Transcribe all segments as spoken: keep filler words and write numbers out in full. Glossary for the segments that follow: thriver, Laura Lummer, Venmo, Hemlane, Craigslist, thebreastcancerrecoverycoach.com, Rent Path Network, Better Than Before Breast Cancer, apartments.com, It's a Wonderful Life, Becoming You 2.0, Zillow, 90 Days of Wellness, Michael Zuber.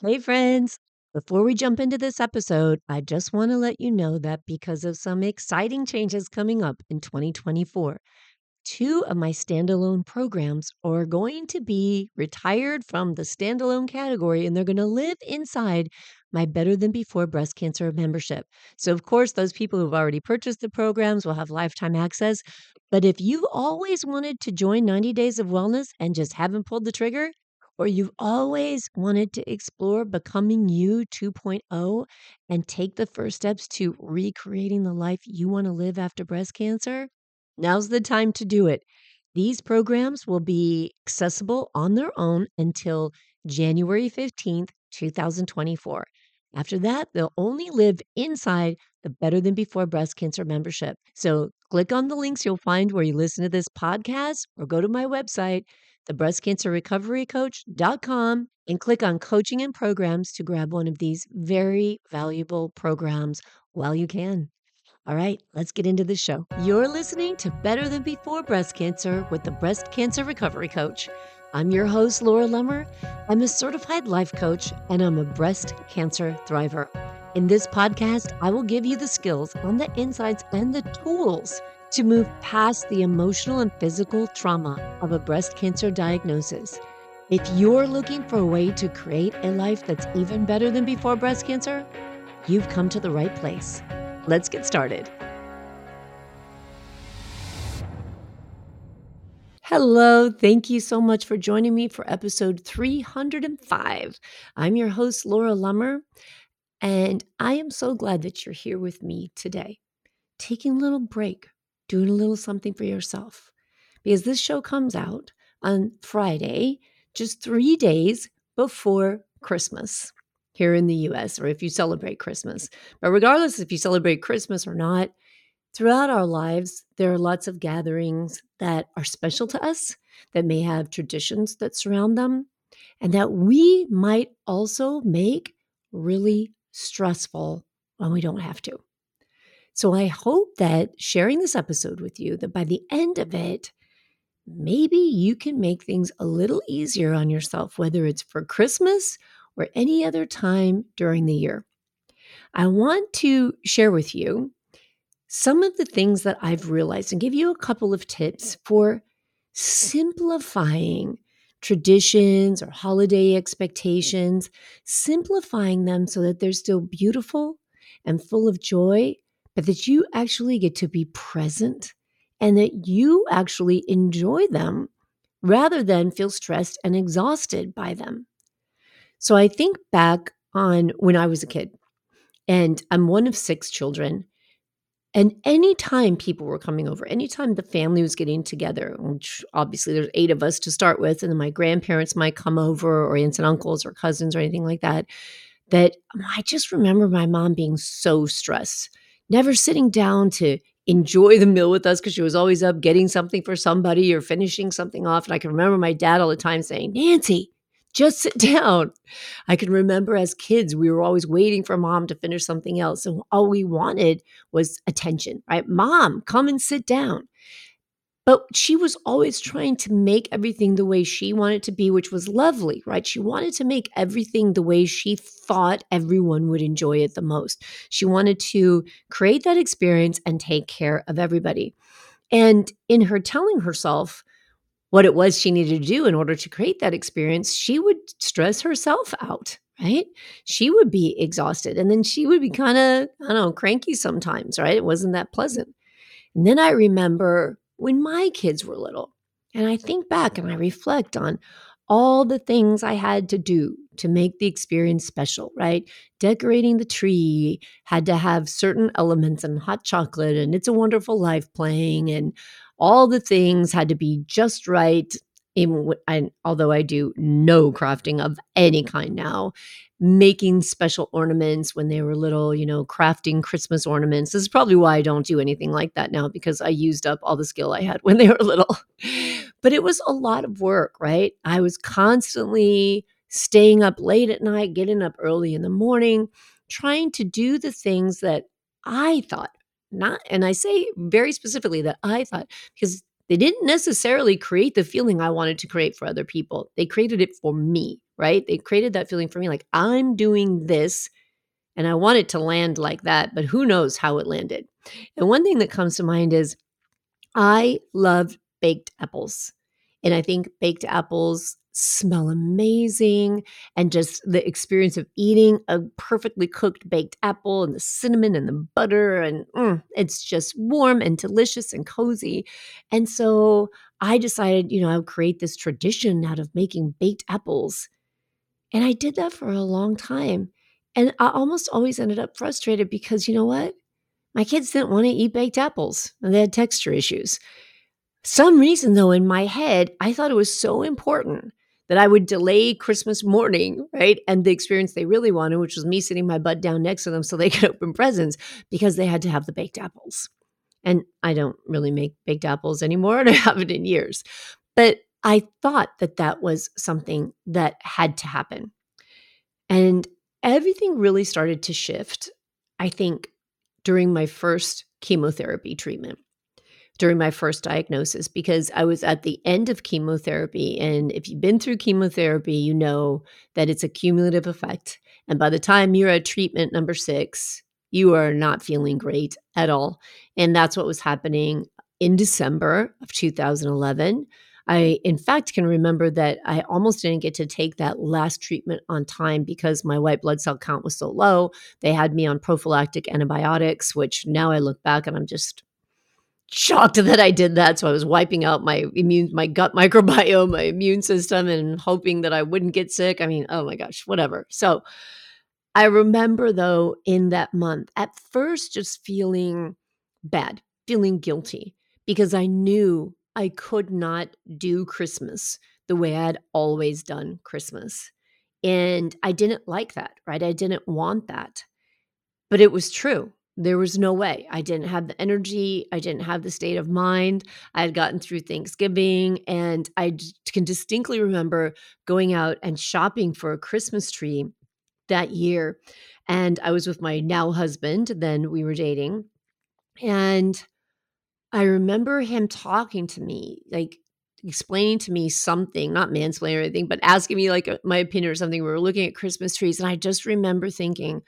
Hey, friends! Before we jump into this episode, I just want to let you know that because of some exciting changes coming up in twenty twenty-four, two of my standalone programs are going to be retired from the standalone category, and they're going to live inside my Better Than Before Breast Cancer membership. So, of course, those people who've already purchased the programs will have lifetime access. But if you've always wanted to join ninety Days of Wellness and just haven't pulled the trigger, or you've always wanted to explore Becoming You two point oh and take the first steps to recreating the life you want to live after breast cancer, now's the time to do it. These programs will be accessible on their own until January fifteenth, two thousand twenty-four. After that, they'll only live inside the Better Than Before Breast Cancer membership. So click on the links you'll find where you listen to this podcast, or go to my website, the breast cancer recovery coach dot com, and click on Coaching and Programs to grab one of these very valuable programs while you can. All right, let's get into the show. You're listening to Better Than Before Breast Cancer with the Breast Cancer Recovery Coach. I'm your host, Laura Lummer. I'm a certified life coach, and I'm a breast cancer thriver. In this podcast, I will give you the skills and the insights and the tools to move past the emotional and physical trauma of a breast cancer diagnosis. If you're looking for a way to create a life that's even better than before breast cancer, you've come to the right place. Let's get started. Hello, thank you so much for joining me for episode three hundred five. I'm your host, Laura Lummer, and I am so glad that you're here with me today, taking a little break, doing a little something for yourself, because this show comes out on Friday, just three days before Christmas here in the U S, or if you celebrate Christmas. But regardless if you celebrate Christmas or not, throughout our lives, there are lots of gatherings that are special to us, that may have traditions that surround them, and that we might also make really stressful when we don't have to. So I hope that sharing this episode with you, that by the end of it, maybe you can make things a little easier on yourself, whether it's for Christmas or any other time during the year. I want to share with you some of the things that I've realized and give you a couple of tips for simplifying traditions or holiday expectations, simplifying them so that they're still beautiful and full of joy, but that you actually get to be present and that you actually enjoy them rather than feel stressed and exhausted by them. So I think back on when I was a kid, and I'm one of six children. And anytime people were coming over, anytime the family was getting together, which obviously there's eight of us to start with, and then my grandparents might come over, or aunts and uncles or cousins or anything like that, that I just remember my mom being so stressed, never sitting down to enjoy the meal with us because she was always up getting something for somebody or finishing something off. And I can remember my dad all the time saying, "Nancy, just sit down." I can remember as kids, we were always waiting for mom to finish something else. And all we wanted was attention, right? Mom, come and sit down. But she was always trying to make everything the way she wanted to be, which was lovely, right? She wanted to make everything the way she thought everyone would enjoy it the most. She wanted to create that experience and take care of everybody. And in her telling herself what it was she needed to do in order to create that experience, she would stress herself out, right? She would be exhausted. And then she would be kind of, I don't know, cranky sometimes, right? It wasn't that pleasant. And then I remember when my kids were little, and I think back and I reflect on all the things I had to do to make the experience special, right? Decorating the tree, had to have certain elements and hot chocolate and It's a Wonderful Life playing, and all the things had to be just right. In, I, although I do no crafting of any kind now, making special ornaments when they were little, you know, crafting Christmas ornaments. This is probably why I don't do anything like that now, because I used up all the skill I had when they were little. But it was a lot of work, right? I was constantly staying up late at night, getting up early in the morning, trying to do the things that I thought Not, and I say very specifically that I thought, because they didn't necessarily create the feeling I wanted to create for other people. They created it for me, right? They created that feeling for me, like, I'm doing this, and I want it to land like that, but who knows how it landed. And one thing that comes to mind is I love baked apples. And I think baked apples smell amazing. And just the experience of eating a perfectly cooked baked apple and the cinnamon and the butter, and mm, it's just warm and delicious and cozy. And so I decided, you know, I would create this tradition out of making baked apples. And I did that for a long time. And I almost always ended up frustrated because, you know what? My kids didn't want to eat baked apples, and they had texture issues. Some reason, though, in my head, I thought it was so important that I would delay Christmas morning, right? And the experience they really wanted, which was me sitting my butt down next to them so they could open presents, because they had to have the baked apples. And I don't really make baked apples anymore, and I haven't in years. But I thought that that was something that had to happen. And everything really started to shift, I think, during my first chemotherapy treatment. During my first diagnosis, because I was at the end of chemotherapy. And if you've been through chemotherapy, you know that it's a cumulative effect. And by the time you're at treatment number six, you are not feeling great at all. And that's what was happening in December of two thousand eleven. I, in fact, can remember that I almost didn't get to take that last treatment on time because my white blood cell count was so low. They had me on prophylactic antibiotics, which now I look back and I'm just shocked that I did that. So I was wiping out my immune, my gut microbiome, my immune system, and hoping that I wouldn't get sick. I mean, oh my gosh, whatever. So I remember, though, in that month, at first just feeling bad, feeling guilty, because I knew I could not do Christmas the way I'd always done Christmas. And I didn't like that, right? I didn't want that. But it was true. There was no way. I didn't have the energy. I didn't have the state of mind. I had gotten through Thanksgiving, and I can distinctly remember going out and shopping for a Christmas tree that year. And I was with my now husband, then we were dating. And I remember him talking to me, like explaining to me something, not mansplaining or anything, but asking me like my opinion or something. We were looking at Christmas trees, and I just remember thinking,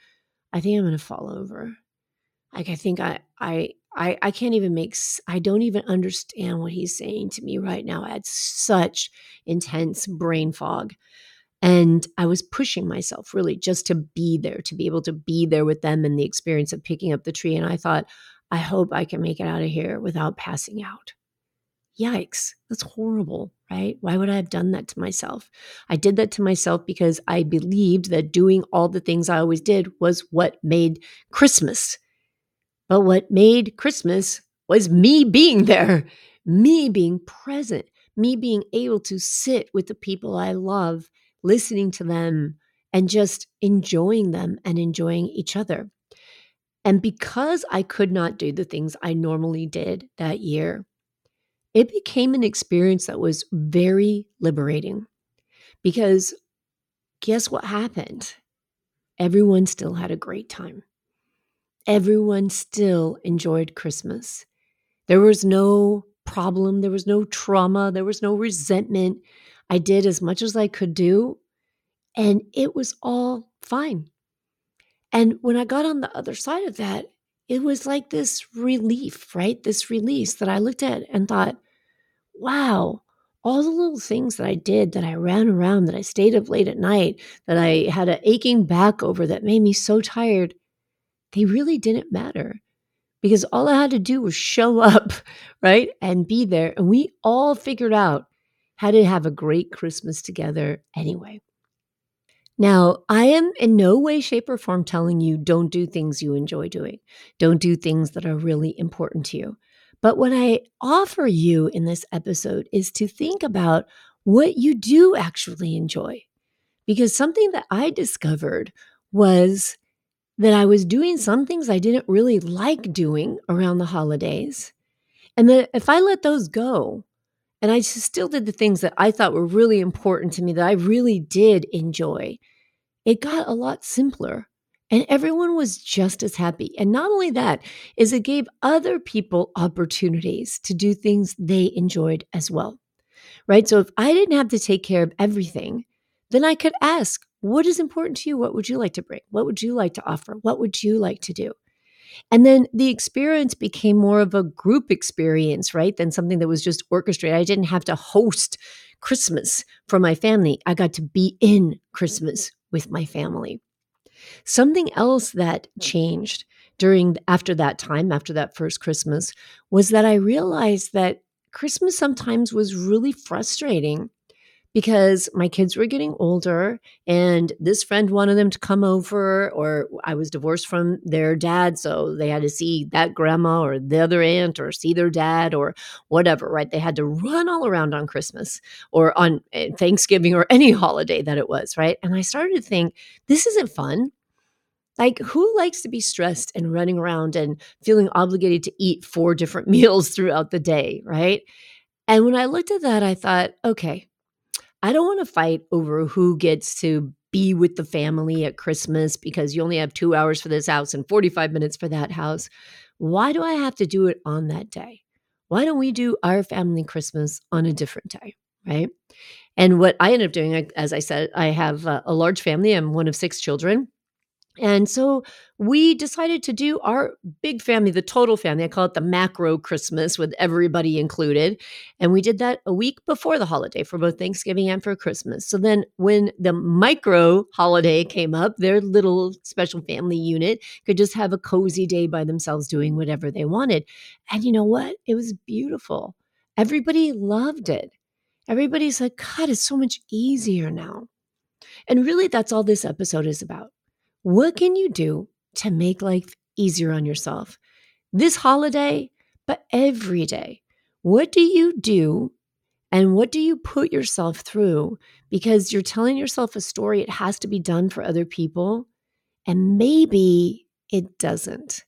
I think I'm going to fall over. Like, I think I, I, I, I can't even make, I don't even understand what he's saying to me right now. I had such intense brain fog, and I was pushing myself really just to be there, to be able to be there with them in the experience of picking up the tree. And I thought, I hope I can make it out of here without passing out. Yikes. That's horrible, right? Why would I have done that to myself? I did that to myself because I believed that doing all the things I always did was what made Christmas. But what made Christmas was me being there, me being present, me being able to sit with the people I love, listening to them, and just enjoying them and enjoying each other. And because I could not do the things I normally did that year, it became an experience that was very liberating. Because guess what happened? Everyone still had a great time. Everyone still enjoyed Christmas. There was no problem. There was no trauma. There was no resentment. I did as much as I could do, and it was all fine. And when I got on the other side of that, it was like this relief, right? This release that I looked at and thought, wow, all the little things that I did, that I ran around, that I stayed up late at night, that I had an aching back over that made me so tired, they really didn't matter, because all I had to do was show up, right? And be there. And we all figured out how to have a great Christmas together anyway. Now, I am in no way, shape, or form telling you don't do things you enjoy doing. Don't do things that are really important to you. But what I offer you in this episode is to think about what you do actually enjoy. Because something that I discovered was that I was doing some things I didn't really like doing around the holidays. And that if I let those go, and I still did the things that I thought were really important to me, that I really did enjoy, it got a lot simpler. And everyone was just as happy. And not only that, is it gave other people opportunities to do things they enjoyed as well, right? So if I didn't have to take care of everything, then I could ask, what is important to you? What would you like to bring? What would you like to offer? What would you like to do? And then the experience became more of a group experience, right? Than something that was just orchestrated. I didn't have to host Christmas for my family. I got to be in Christmas with my family. Something else that changed during, after that time, after that first Christmas, was that I realized that Christmas sometimes was really frustrating because my kids were getting older and this friend wanted them to come over, or I was divorced from their dad, so they had to see that grandma or the other aunt or see their dad or whatever, right? They had to run all around on Christmas or on Thanksgiving or any holiday that it was, right? And I started to think, this isn't fun. Like, who likes to be stressed and running around and feeling obligated to eat four different meals throughout the day, right? And when I looked at that, I thought, okay, I don't want to fight over who gets to be with the family at Christmas because you only have two hours for this house and forty-five minutes for that house. Why do I have to do it on that day? Why don't we do our family Christmas on a different day, right? And what I ended up doing, as I said, I have a large family. I'm one of six children. And so we decided to do our big family, the total family. I call it the macro Christmas with everybody included. And we did that a week before the holiday for both Thanksgiving and for Christmas. So then when the micro holiday came up, their little special family unit could just have a cozy day by themselves doing whatever they wanted. And you know what? It was beautiful. Everybody loved it. Everybody's like, God, it's so much easier now. And really, that's all this episode is about. What can you do to make life easier on yourself? This holiday, but every day. What do you do and what do you put yourself through? Because you're telling yourself a story, it has to be done for other people. And maybe it doesn't.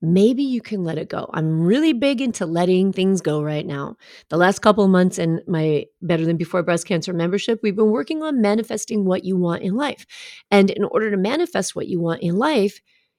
Maybe you can let it go. I'm really big into letting things go right now. The last couple of months in my Better Than Before Breast Cancer membership, we've been working on manifesting what you want in life. And in order to manifest what you want in life,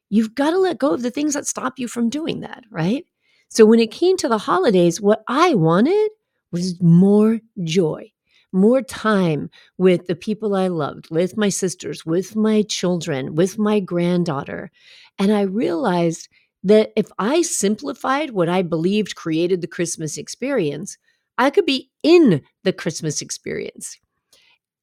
you've got to let go of the things that stop you from doing that, right? So when it came to the holidays, what I wanted was more joy, more time with the people I loved, with my sisters, with my children, with my granddaughter. And I realized that if I simplified what I believed created the Christmas experience, I could be in the Christmas experience.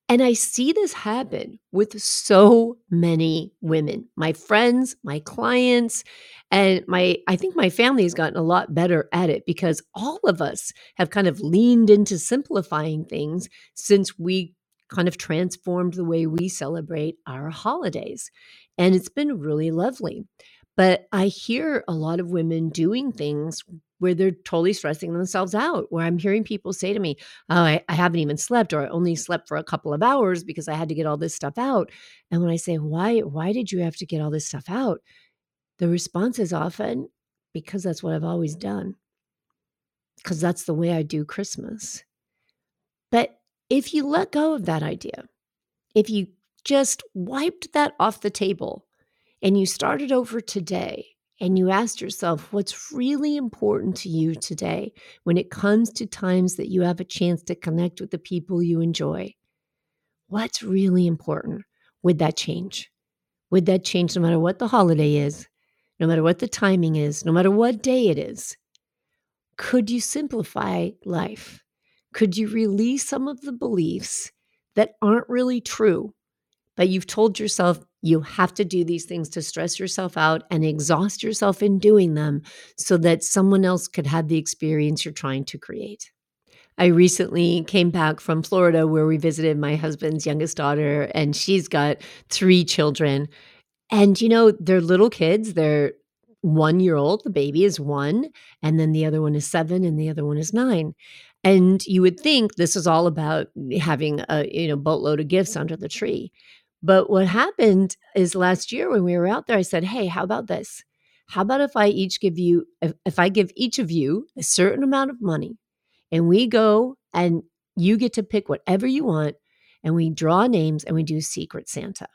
And I see this happen with so many women, my friends, my clients, and my, I think my family has gotten a lot better at it because all of us have kind of leaned into simplifying things since we kind of transformed the way we celebrate our holidays. And it's been really lovely. But I hear a lot of women doing things where they're totally stressing themselves out, where I'm hearing people say to me, oh, I, I haven't even slept, or I only slept for a couple of hours because I had to get all this stuff out. And when I say, why, why did you have to get all this stuff out? The response is often, because that's what I've always done, because that's the way I do Christmas. But if you let go of that idea, if you just wiped that off the table, and you started over today and you asked yourself what's really important to you today when it comes to times that you have a chance to connect with the people you enjoy, what's really important? Would that change? Would that change no matter what the holiday is, no matter what the timing is, no matter what day it is? Could you simplify life? Could you release some of the beliefs that aren't really true, but you've told yourself, you have to do these things to stress yourself out and exhaust yourself in doing them so that someone else could have the experience you're trying to create. I recently came back from Florida where we visited my husband's youngest daughter, and she's got three children. And, you know, they're little kids. They're one-year-old, the baby is one, and then the other one is seven, and the other one is nine. And you would think this is all about having a, you know, boatload of gifts under the tree. But what happened is last year when we were out there, I said, hey, how about this? How about if I each give you, if, if I give each of you a certain amount of money and we go and you get to pick whatever you want and we draw names and we do Secret Santa.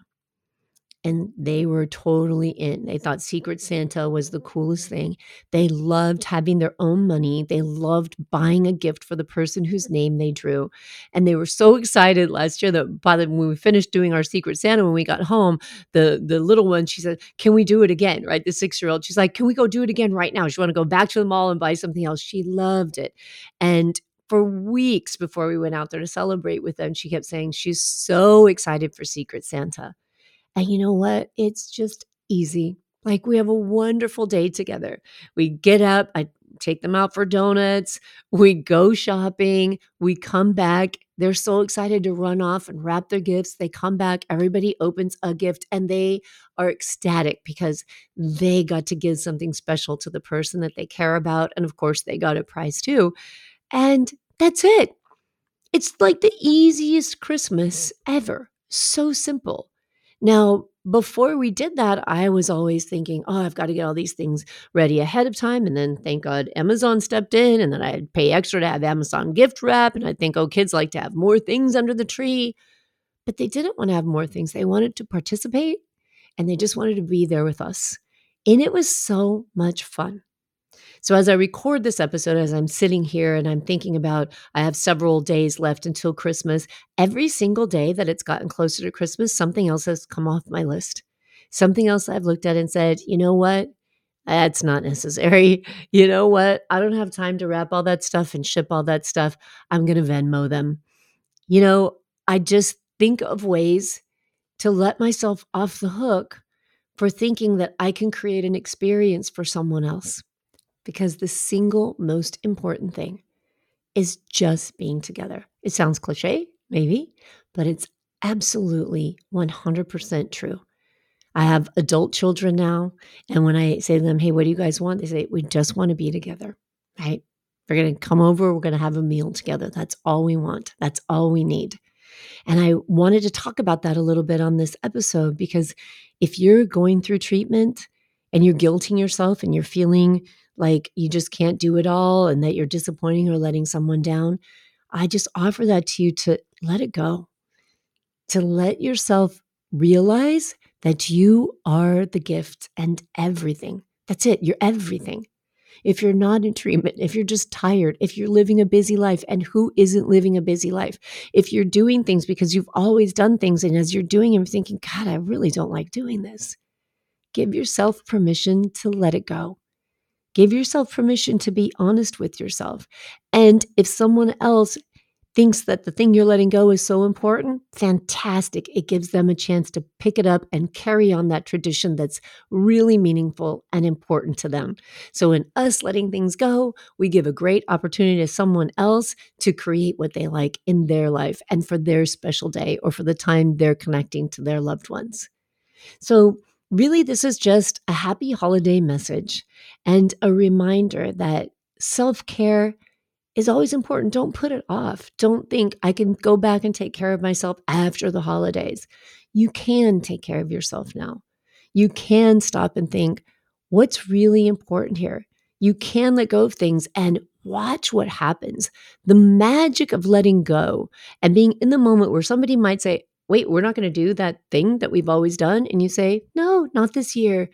and they were totally in. They thought Secret Santa was the coolest thing. They loved having their own money. They loved buying a gift for the person whose name they drew. And they were so excited last year that by the when we finished doing our Secret Santa, when we got home, the, the little one, she said, can we do it again, right? The six-year-old, she's like, can we go do it again right now? She wanted to go back to the mall and buy something else. She loved it. And for weeks before we went out there to celebrate with them, she kept saying she's so excited for Secret Santa. And you know what? It's just easy. Like, we have a wonderful day together. We get up, I take them out for donuts, we go shopping, we come back. They're so excited to run off and wrap their gifts. They come back, everybody opens a gift, and they are ecstatic because they got to give something special to the person that they care about. And of course, they got a prize too. And that's it. It's like the easiest Christmas ever. So simple. Now, before we did that, I was always thinking, oh, I've got to get all these things ready ahead of time. And then thank God Amazon stepped in, and then I'd pay extra to have Amazon gift wrap. And I think, oh, kids like to have more things under the tree. But they didn't want to have more things. They wanted to participate, and they just wanted to be there with us. And it was so much fun. So as I record this episode, as I'm sitting here and I'm thinking about, I have several days left until Christmas, every single day that it's gotten closer to Christmas, something else has come off my list. Something else I've looked at and said, you know what? That's not necessary. You know what? I don't have time to wrap all that stuff and ship all that stuff. I'm going to Venmo them. You know, I just think of ways to let myself off the hook for thinking that I can create an experience for someone else. Because the single most important thing is just being together. It sounds cliche, maybe, but it's absolutely one hundred percent true. I have adult children now, and when I say to them, hey, what do you guys want? They say, we just want to be together, right? We're going to come over. We're going to have a meal together. That's all we want. That's all we need. And I wanted to talk about that a little bit on this episode, because if you're going through treatment and you're guilting yourself and you're feeling like you just can't do it all and that you're disappointing or letting someone down, I just offer that to you to let it go, to let yourself realize that you are the gift and everything. That's it. You're everything. If you're not in treatment, if you're just tired, if you're living a busy life, and who isn't living a busy life? If you're doing things because you've always done things, and as you're doing them, you're thinking, God, I really don't like doing this. Give yourself permission to let it go. Give yourself permission to be honest with yourself. And if someone else thinks that the thing you're letting go is so important, fantastic. It gives them a chance to pick it up and carry on that tradition that's really meaningful and important to them. So in us letting things go, we give a great opportunity to someone else to create what they like in their life and for their special day or for the time they're connecting to their loved ones. So really, this is just a happy holiday message and a reminder that self-care is always important. Don't put it off. Don't think I can go back and take care of myself after the holidays. You can take care of yourself now. You can stop and think, what's really important here? You can let go of things and watch what happens. The magic of letting go and being in the moment where somebody might say, wait, we're not going to do that thing that we've always done. And you say, no, not this year.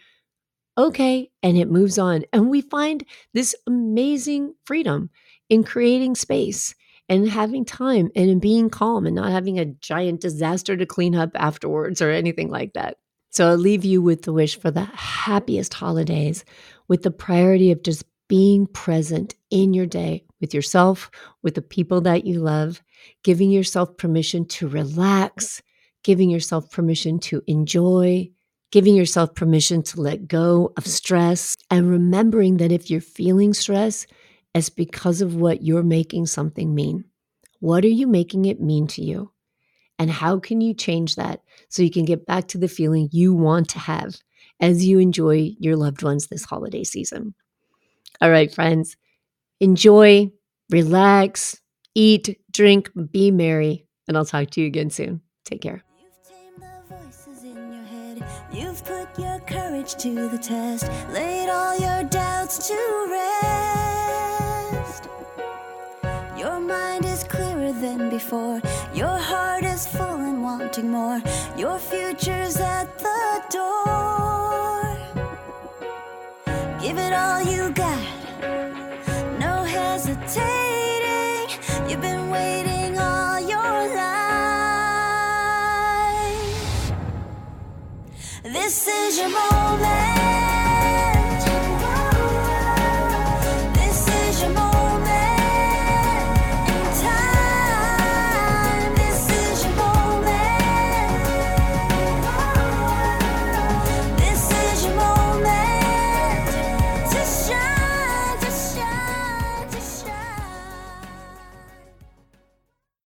Okay. And it moves on. And we find this amazing freedom in creating space and having time and in being calm and not having a giant disaster to clean up afterwards or anything like that. So I'll leave you with the wish for the happiest holidays, with the priority of just being present in your day with yourself, with the people that you love, giving yourself permission to relax, giving yourself permission to enjoy, giving yourself permission to let go of stress, and remembering that if you're feeling stress, it's because of what you're making something mean. What are you making it mean to you? And how can you change that so you can get back to the feeling you want to have as you enjoy your loved ones this holiday season? All right, friends, enjoy, relax, eat, drink, be merry, and I'll talk to you again soon. Take care. You've put your courage to the test, laid all your doubts to rest. Your mind is clearer than before, your heart is full and wanting more, your future's at the it all you got. No hesitating. You've been waiting all your life. This is your moment.